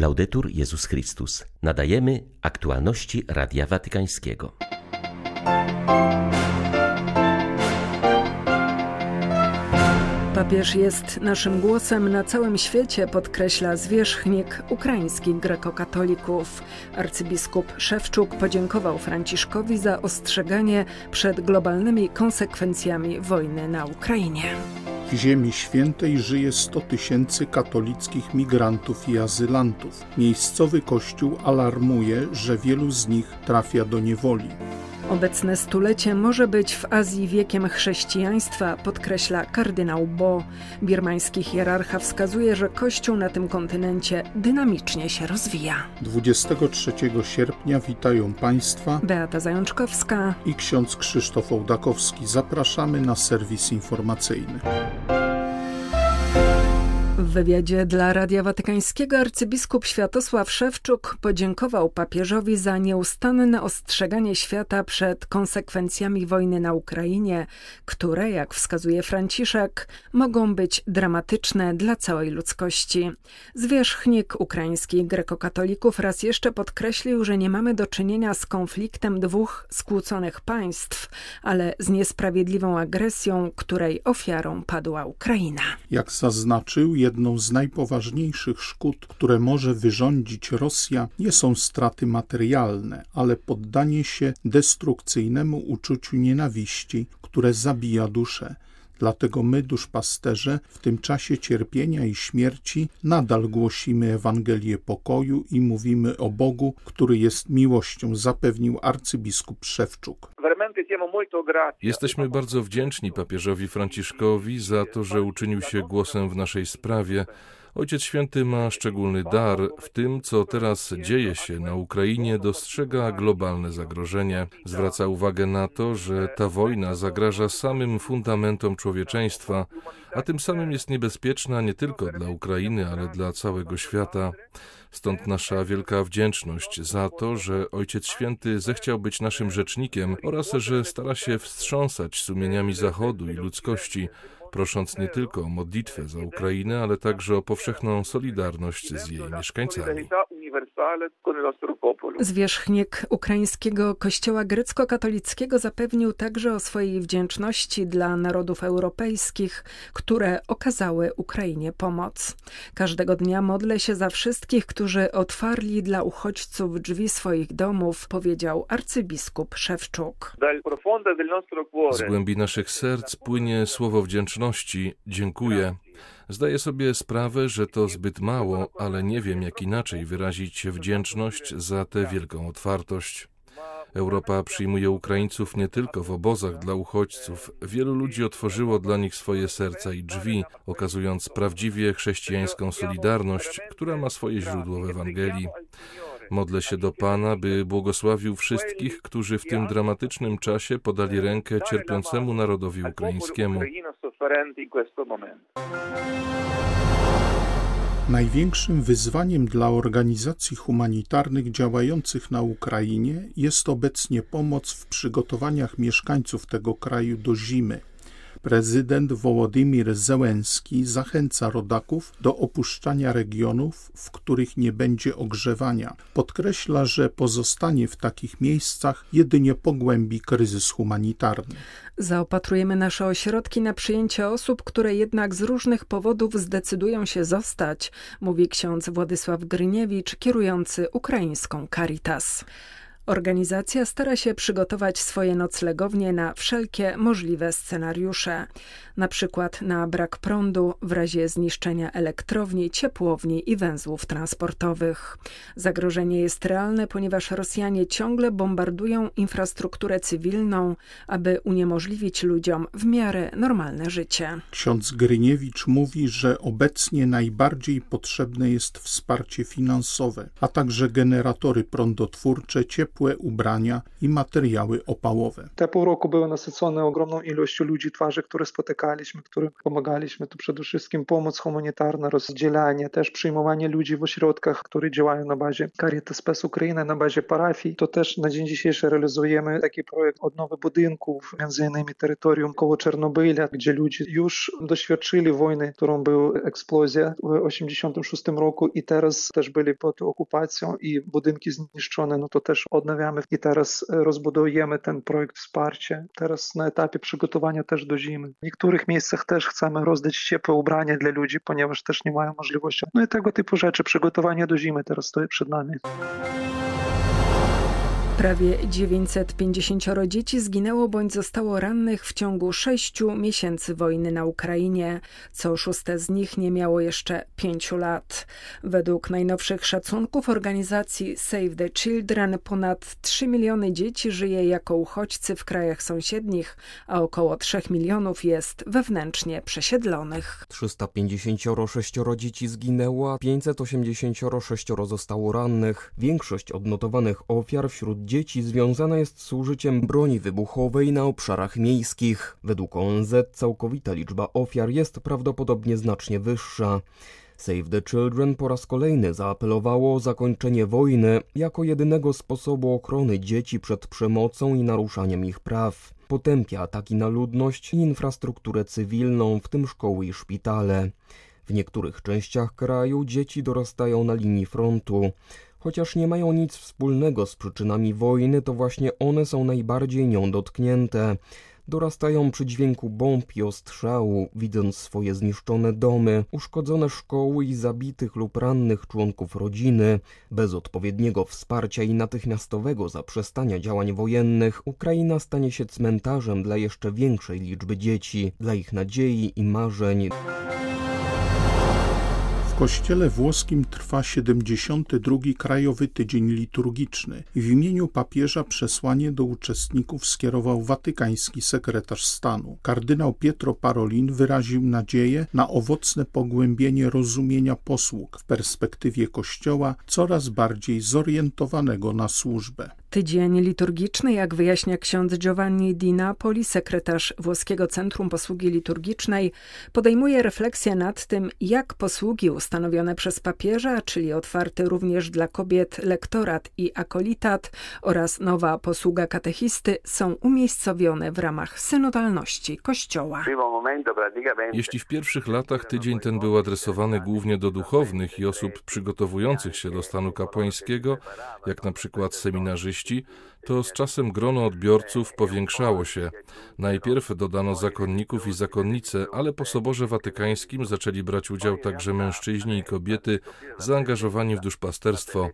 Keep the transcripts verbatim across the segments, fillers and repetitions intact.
Laudetur Jezus Chrystus. Nadajemy aktualności Radia Watykańskiego. Papież jest naszym głosem na całym świecie, podkreśla zwierzchnik ukraińskich grekokatolików. Arcybiskup Szewczuk podziękował Franciszkowi za ostrzeganie przed globalnymi konsekwencjami wojny na Ukrainie. W Ziemi Świętej żyje sto tysięcy katolickich migrantów i azylantów. Miejscowy kościół alarmuje, że wielu z nich trafia do niewoli. Obecne stulecie może być w Azji wiekiem chrześcijaństwa, podkreśla kardynał Bo. Birmański hierarcha wskazuje, że Kościół na tym kontynencie dynamicznie się rozwija. dwudziestego trzeciego sierpnia witają Państwa Beata Zajączkowska i ksiądz Krzysztof Ołdakowski. Zapraszamy na serwis informacyjny. W wywiadzie dla Radia Watykańskiego arcybiskup Światosław Szewczuk podziękował papieżowi za nieustanne ostrzeganie świata przed konsekwencjami wojny na Ukrainie, które, jak wskazuje Franciszek, mogą być dramatyczne dla całej ludzkości. Zwierzchnik ukraińskich grekokatolików raz jeszcze podkreślił, że nie mamy do czynienia z konfliktem dwóch skłóconych państw, ale z niesprawiedliwą agresją, której ofiarą padła Ukraina. Jak zaznaczył, jedną z najpoważniejszych szkód, które może wyrządzić Rosja, nie są straty materialne, ale poddanie się destrukcyjnemu uczuciu nienawiści, które zabija duszę. Dlatego my, duszpasterze, w tym czasie cierpienia i śmierci nadal głosimy Ewangelię pokoju i mówimy o Bogu, który jest miłością, zapewnił arcybiskup Szewczuk. Jesteśmy bardzo wdzięczni papieżowi Franciszkowi za to, że uczynił się głosem w naszej sprawie. Ojciec Święty ma szczególny dar. W tym, co teraz dzieje się na Ukrainie, dostrzega globalne zagrożenie. Zwraca uwagę na to, że ta wojna zagraża samym fundamentom człowieczeństwa, a tym samym jest niebezpieczna nie tylko dla Ukrainy, ale dla całego świata. Stąd nasza wielka wdzięczność za to, że Ojciec Święty zechciał być naszym rzecznikiem oraz że stara się wstrząsać sumieniami Zachodu i ludzkości, prosząc nie tylko o modlitwę za Ukrainę, ale także o powszechną solidarność z jej mieszkańcami. Zwierzchnik ukraińskiego kościoła grecko-katolickiego zapewnił także o swojej wdzięczności dla narodów europejskich, które okazały Ukrainie pomoc. Każdego dnia modlę się za wszystkich, którzy otwarli dla uchodźców drzwi swoich domów, powiedział arcybiskup Szewczuk. Z głębi naszych serc płynie słowo wdzięczności. Dziękuję. Zdaję sobie sprawę, że to zbyt mało, ale nie wiem, jak inaczej wyrazić wdzięczność za tę wielką otwartość. Europa przyjmuje Ukraińców nie tylko w obozach dla uchodźców. Wielu ludzi otworzyło dla nich swoje serca i drzwi, okazując prawdziwie chrześcijańską solidarność, która ma swoje źródło w Ewangelii. Modlę się do Pana, by błogosławił wszystkich, którzy w tym dramatycznym czasie podali rękę cierpiącemu narodowi ukraińskiemu. Największym wyzwaniem dla organizacji humanitarnych działających na Ukrainie jest obecnie pomoc w przygotowaniach mieszkańców tego kraju do zimy. Prezydent Wołodymyr Zełenski zachęca rodaków do opuszczania regionów, w których nie będzie ogrzewania. Podkreśla, że pozostanie w takich miejscach jedynie pogłębi kryzys humanitarny. Zaopatrujemy nasze ośrodki na przyjęcie osób, które jednak z różnych powodów zdecydują się zostać, mówi ksiądz Władysław Gryniewicz, kierujący ukraińską Caritas. Organizacja stara się przygotować swoje noclegownie na wszelkie możliwe scenariusze, na przykład na brak prądu w razie zniszczenia elektrowni, ciepłowni i węzłów transportowych. Zagrożenie jest realne, ponieważ Rosjanie ciągle bombardują infrastrukturę cywilną, aby uniemożliwić ludziom w miarę normalne życie. Ksiądz Gryniewicz mówi, że obecnie najbardziej potrzebne jest wsparcie finansowe, a także generatory prądotwórcze, ciepło ciepłe ubrania i materiały opałowe. Te pół roku były nasycone ogromną ilością ludzi, twarzy, które spotykaliśmy, którym pomagaliśmy. To przede wszystkim pomoc humanitarna, rozdzielanie, też przyjmowanie ludzi w ośrodkach, które działają na bazie Caritas-Spes Ukrainy, na bazie parafii. To też na dzień dzisiejszy realizujemy taki projekt odnowy budynków, między innymi terytorium koło Czernobyla, gdzie ludzie już doświadczyli wojny, którą była eksplozja w osiemdziesiątym szóstym roku i teraz też byli pod okupacją i budynki zniszczone, no to też odnawiamy i teraz rozbudujemy ten projekt wsparcia. Teraz na etapie przygotowania też do zimy. W niektórych miejscach też chcemy rozdać ciepłe ubrania dla ludzi, ponieważ też nie mają możliwości. No i tego typu rzeczy. Przygotowanie do zimy teraz stoi przed nami. Prawie dziewięćset pięćdziesiąt dzieci zginęło bądź zostało rannych w ciągu sześciu miesięcy wojny na Ukrainie. Co szóste z nich nie miało jeszcze pięciu lat. Według najnowszych szacunków organizacji Save the Children ponad trzy miliony dzieci żyje jako uchodźcy w krajach sąsiednich, a około trzech milionów jest wewnętrznie przesiedlonych. trzysta pięćdziesiąt sześć dzieci zginęło, a pięćset osiemdziesiąt sześć zostało rannych. Większość odnotowanych ofiar wśród dzieci związana jest z użyciem broni wybuchowej na obszarach miejskich. Według O N Z całkowita liczba ofiar jest prawdopodobnie znacznie wyższa. Save the Children po raz kolejny zaapelowało o zakończenie wojny jako jedynego sposobu ochrony dzieci przed przemocą i naruszaniem ich praw. Potępia ataki na ludność i infrastrukturę cywilną, w tym szkoły i szpitale. W niektórych częściach kraju dzieci dorastają na linii frontu. Chociaż nie mają nic wspólnego z przyczynami wojny, to właśnie one są najbardziej nią dotknięte. Dorastają przy dźwięku bomb i ostrzału, widząc swoje zniszczone domy, uszkodzone szkoły i zabitych lub rannych członków rodziny. Bez odpowiedniego wsparcia i natychmiastowego zaprzestania działań wojennych Ukraina stanie się cmentarzem dla jeszcze większej liczby dzieci, dla ich nadziei i marzeń. W kościele włoskim trwa siedemdziesiąty drugi Krajowy Tydzień Liturgiczny. W imieniu papieża przesłanie do uczestników skierował watykański sekretarz stanu. Kardynał Pietro Parolin wyraził nadzieję na owocne pogłębienie rozumienia posług w perspektywie Kościoła coraz bardziej zorientowanego na służbę. Tydzień liturgiczny, jak wyjaśnia ksiądz Giovanni Di Napoli, sekretarz włoskiego Centrum Posługi Liturgicznej, podejmuje refleksję nad tym, jak posługi ustanowione przez papieża, czyli otwarty również dla kobiet lektorat i akolitat oraz nowa posługa katechisty, są umiejscowione w ramach synodalności Kościoła. Jeśli w pierwszych latach tydzień ten był adresowany głównie do duchownych i osób przygotowujących się do stanu kapłańskiego, jak na przykład seminarzyści, to z czasem grono odbiorców powiększało się. Najpierw dodano zakonników i zakonnice, ale po Soborze Watykańskim zaczęli brać udział także mężczyźni i kobiety zaangażowani w duszpasterstwo.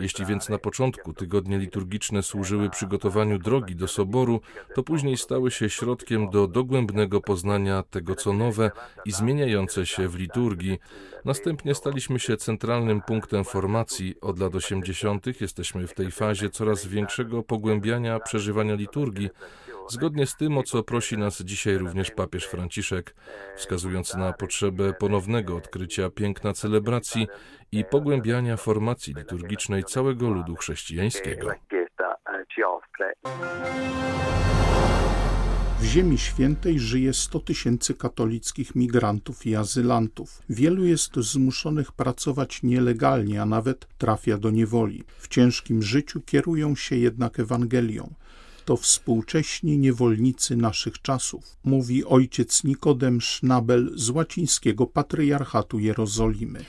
Jeśli więc na początku tygodnie liturgiczne służyły przygotowaniu drogi do Soboru, to później stały się środkiem do dogłębnego poznania tego, co nowe i zmieniające się w liturgii. Następnie staliśmy się centralnym punktem formacji. Od lat osiemdziesiątych jesteśmy w tej fazie coraz większego pogłębiania przeżywania liturgii, zgodnie z tym, o co prosi nas dzisiaj również papież Franciszek, wskazując na potrzebę ponownego odkrycia piękna celebracji i pogłębiania formacji liturgicznej całego ludu chrześcijańskiego. W Ziemi Świętej żyje sto tysięcy katolickich migrantów i azylantów. Wielu jest zmuszonych pracować nielegalnie, a nawet trafia do niewoli. W ciężkim życiu kierują się jednak Ewangelią. To współcześni niewolnicy naszych czasów, mówi ojciec Nikodem Schnabel z łacińskiego patriarchatu Jerozolimy.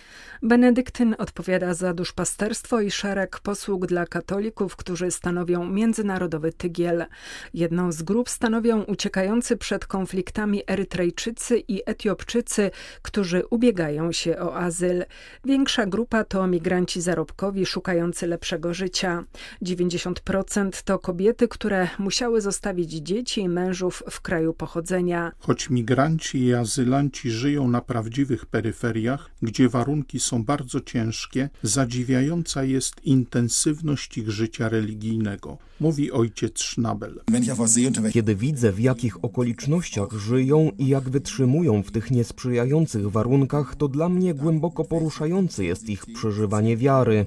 Benedyktyn odpowiada za duszpasterstwo i szereg posług dla katolików, którzy stanowią międzynarodowy tygiel. Jedną z grup stanowią uciekający przed konfliktami Erytrejczycy i Etiopczycy, którzy ubiegają się o azyl. Większa grupa to migranci zarobkowi szukający lepszego życia. dziewięćdziesiąt procent to kobiety, które musiały zostawić dzieci i mężów w kraju pochodzenia. Choć migranci i azylanci żyją na prawdziwych peryferiach, gdzie warunki są Są bardzo ciężkie, zadziwiająca jest intensywność ich życia religijnego, mówi ojciec Schnabel. Kiedy widzę, w jakich okolicznościach żyją i jak wytrzymują w tych niesprzyjających warunkach, to dla mnie głęboko poruszające jest ich przeżywanie wiary.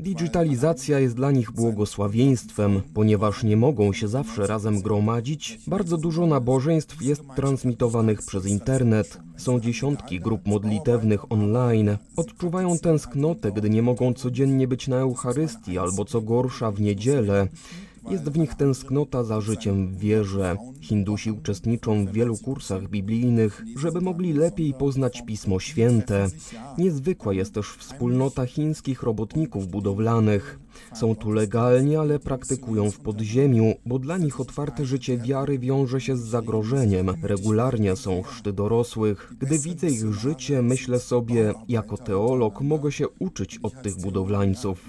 Digitalizacja jest dla nich błogosławieństwem, ponieważ nie mogą się zawsze razem gromadzić. Bardzo dużo nabożeństw jest transmitowanych przez internet. Są dziesiątki grup modlitewnych online. Odczuwają tęsknotę, gdy nie mogą codziennie być na Eucharystii albo co gorsza w niedzielę. Jest w nich tęsknota za życiem w wierze. Hindusi uczestniczą w wielu kursach biblijnych, żeby mogli lepiej poznać Pismo Święte. Niezwykła jest też wspólnota chińskich robotników budowlanych. Są tu legalnie, ale praktykują w podziemiu, bo dla nich otwarte życie wiary wiąże się z zagrożeniem. Regularnie są chrzty dorosłych. Gdy widzę ich życie, myślę sobie, jako teolog mogę się uczyć od tych budowlańców.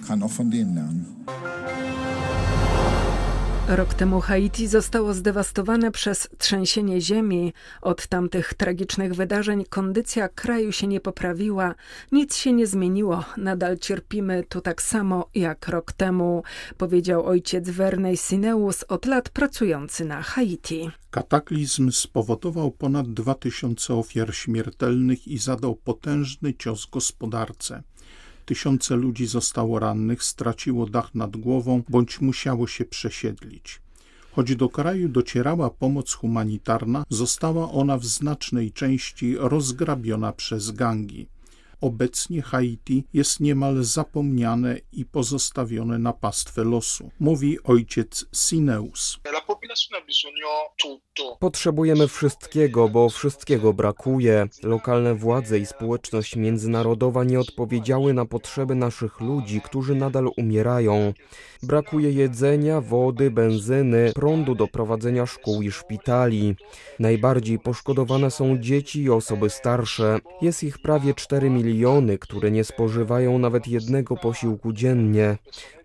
Rok temu Haiti zostało zdewastowane przez trzęsienie ziemi. Od tamtych tragicznych wydarzeń kondycja kraju się nie poprawiła. Nic się nie zmieniło. Nadal cierpimy tu tak samo jak rok temu, powiedział ojciec Werner Sineus, od lat pracujący na Haiti. Kataklizm spowodował ponad dwa tysiące ofiar śmiertelnych i zadał potężny cios gospodarce. Tysiące ludzi zostało rannych, straciło dach nad głową bądź musiało się przesiedlić. Choć do kraju docierała pomoc humanitarna, została ona w znacznej części rozgrabiona przez gangi. Obecnie Haiti jest niemal zapomniane i pozostawione na pastwę losu, mówi ojciec Sineus. Potrzebujemy wszystkiego, bo wszystkiego brakuje. Lokalne władze i społeczność międzynarodowa nie odpowiedziały na potrzeby naszych ludzi, którzy nadal umierają. Brakuje jedzenia, wody, benzyny, prądu do prowadzenia szkół i szpitali. Najbardziej poszkodowane są dzieci i osoby starsze. Jest ich prawie cztery miliony, które nie spożywają nawet jednego posiłku dziennie.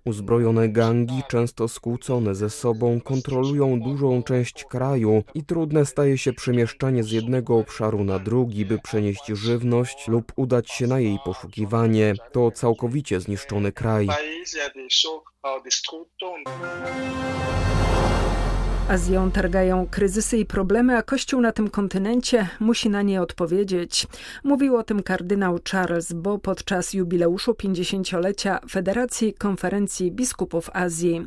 Uzbrojone gangi, często skłócone ze sobą, kontrolują dużą część kraju i trudne staje się przemieszczanie z jednego obszaru na drugi, by przenieść żywność lub udać się na jej poszukiwanie. To całkowicie zniszczony kraj. Azją targają kryzysy i problemy, a Kościół na tym kontynencie musi na nie odpowiedzieć. Mówił o tym kardynał Charles Bo podczas jubileuszu pięćdziesięciolecia Federacji Konferencji Biskupów Azji.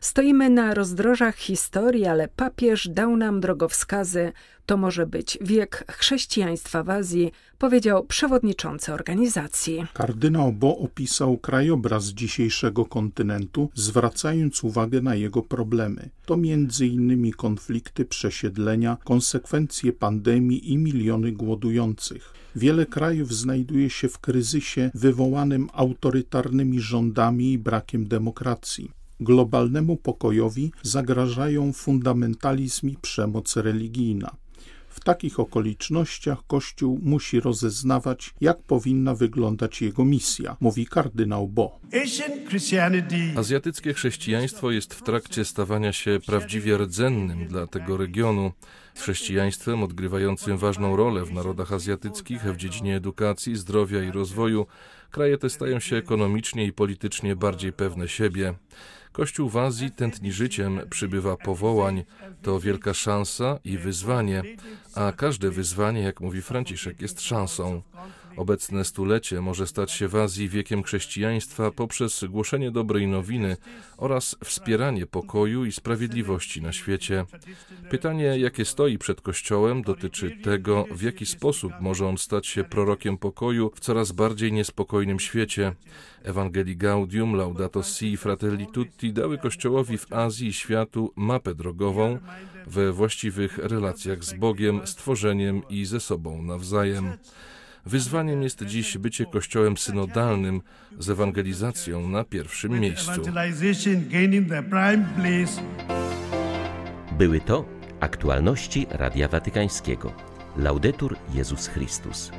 Stoimy na rozdrożach historii, ale papież dał nam drogowskazy. To może być wiek chrześcijaństwa w Azji, powiedział przewodniczący organizacji. Kardynał Bo opisał krajobraz dzisiejszego kontynentu, zwracając uwagę na jego problemy. To między innymi konflikty, przesiedlenia, konsekwencje pandemii i miliony głodujących. Wiele krajów znajduje się w kryzysie wywołanym autorytarnymi rządami i brakiem demokracji. Globalnemu pokojowi zagrażają fundamentalizm i przemoc religijna. W takich okolicznościach Kościół musi rozeznawać, jak powinna wyglądać jego misja, mówi kardynał Bo. Azjatyckie chrześcijaństwo jest w trakcie stawania się prawdziwie rdzennym dla tego regionu. Z chrześcijaństwem odgrywającym ważną rolę w narodach azjatyckich w dziedzinie edukacji, zdrowia i rozwoju, kraje te stają się ekonomicznie i politycznie bardziej pewne siebie. Kościół w Azji tętni życiem, przybywa powołań. To wielka szansa i wyzwanie, a każde wyzwanie, jak mówi Franciszek, jest szansą. Obecne stulecie może stać się w Azji wiekiem chrześcijaństwa poprzez głoszenie dobrej nowiny oraz wspieranie pokoju i sprawiedliwości na świecie. Pytanie, jakie stoi przed Kościołem, dotyczy tego, w jaki sposób może on stać się prorokiem pokoju w coraz bardziej niespokojnym świecie. Ewangelii Gaudium, Laudato Si i Fratelli Tutti dały Kościołowi w Azji i światu mapę drogową we właściwych relacjach z Bogiem, stworzeniem i ze sobą nawzajem. Wyzwaniem jest dziś bycie kościołem synodalnym z ewangelizacją na pierwszym miejscu. Były to aktualności Radia Watykańskiego. Laudetur Jezus Chrystus.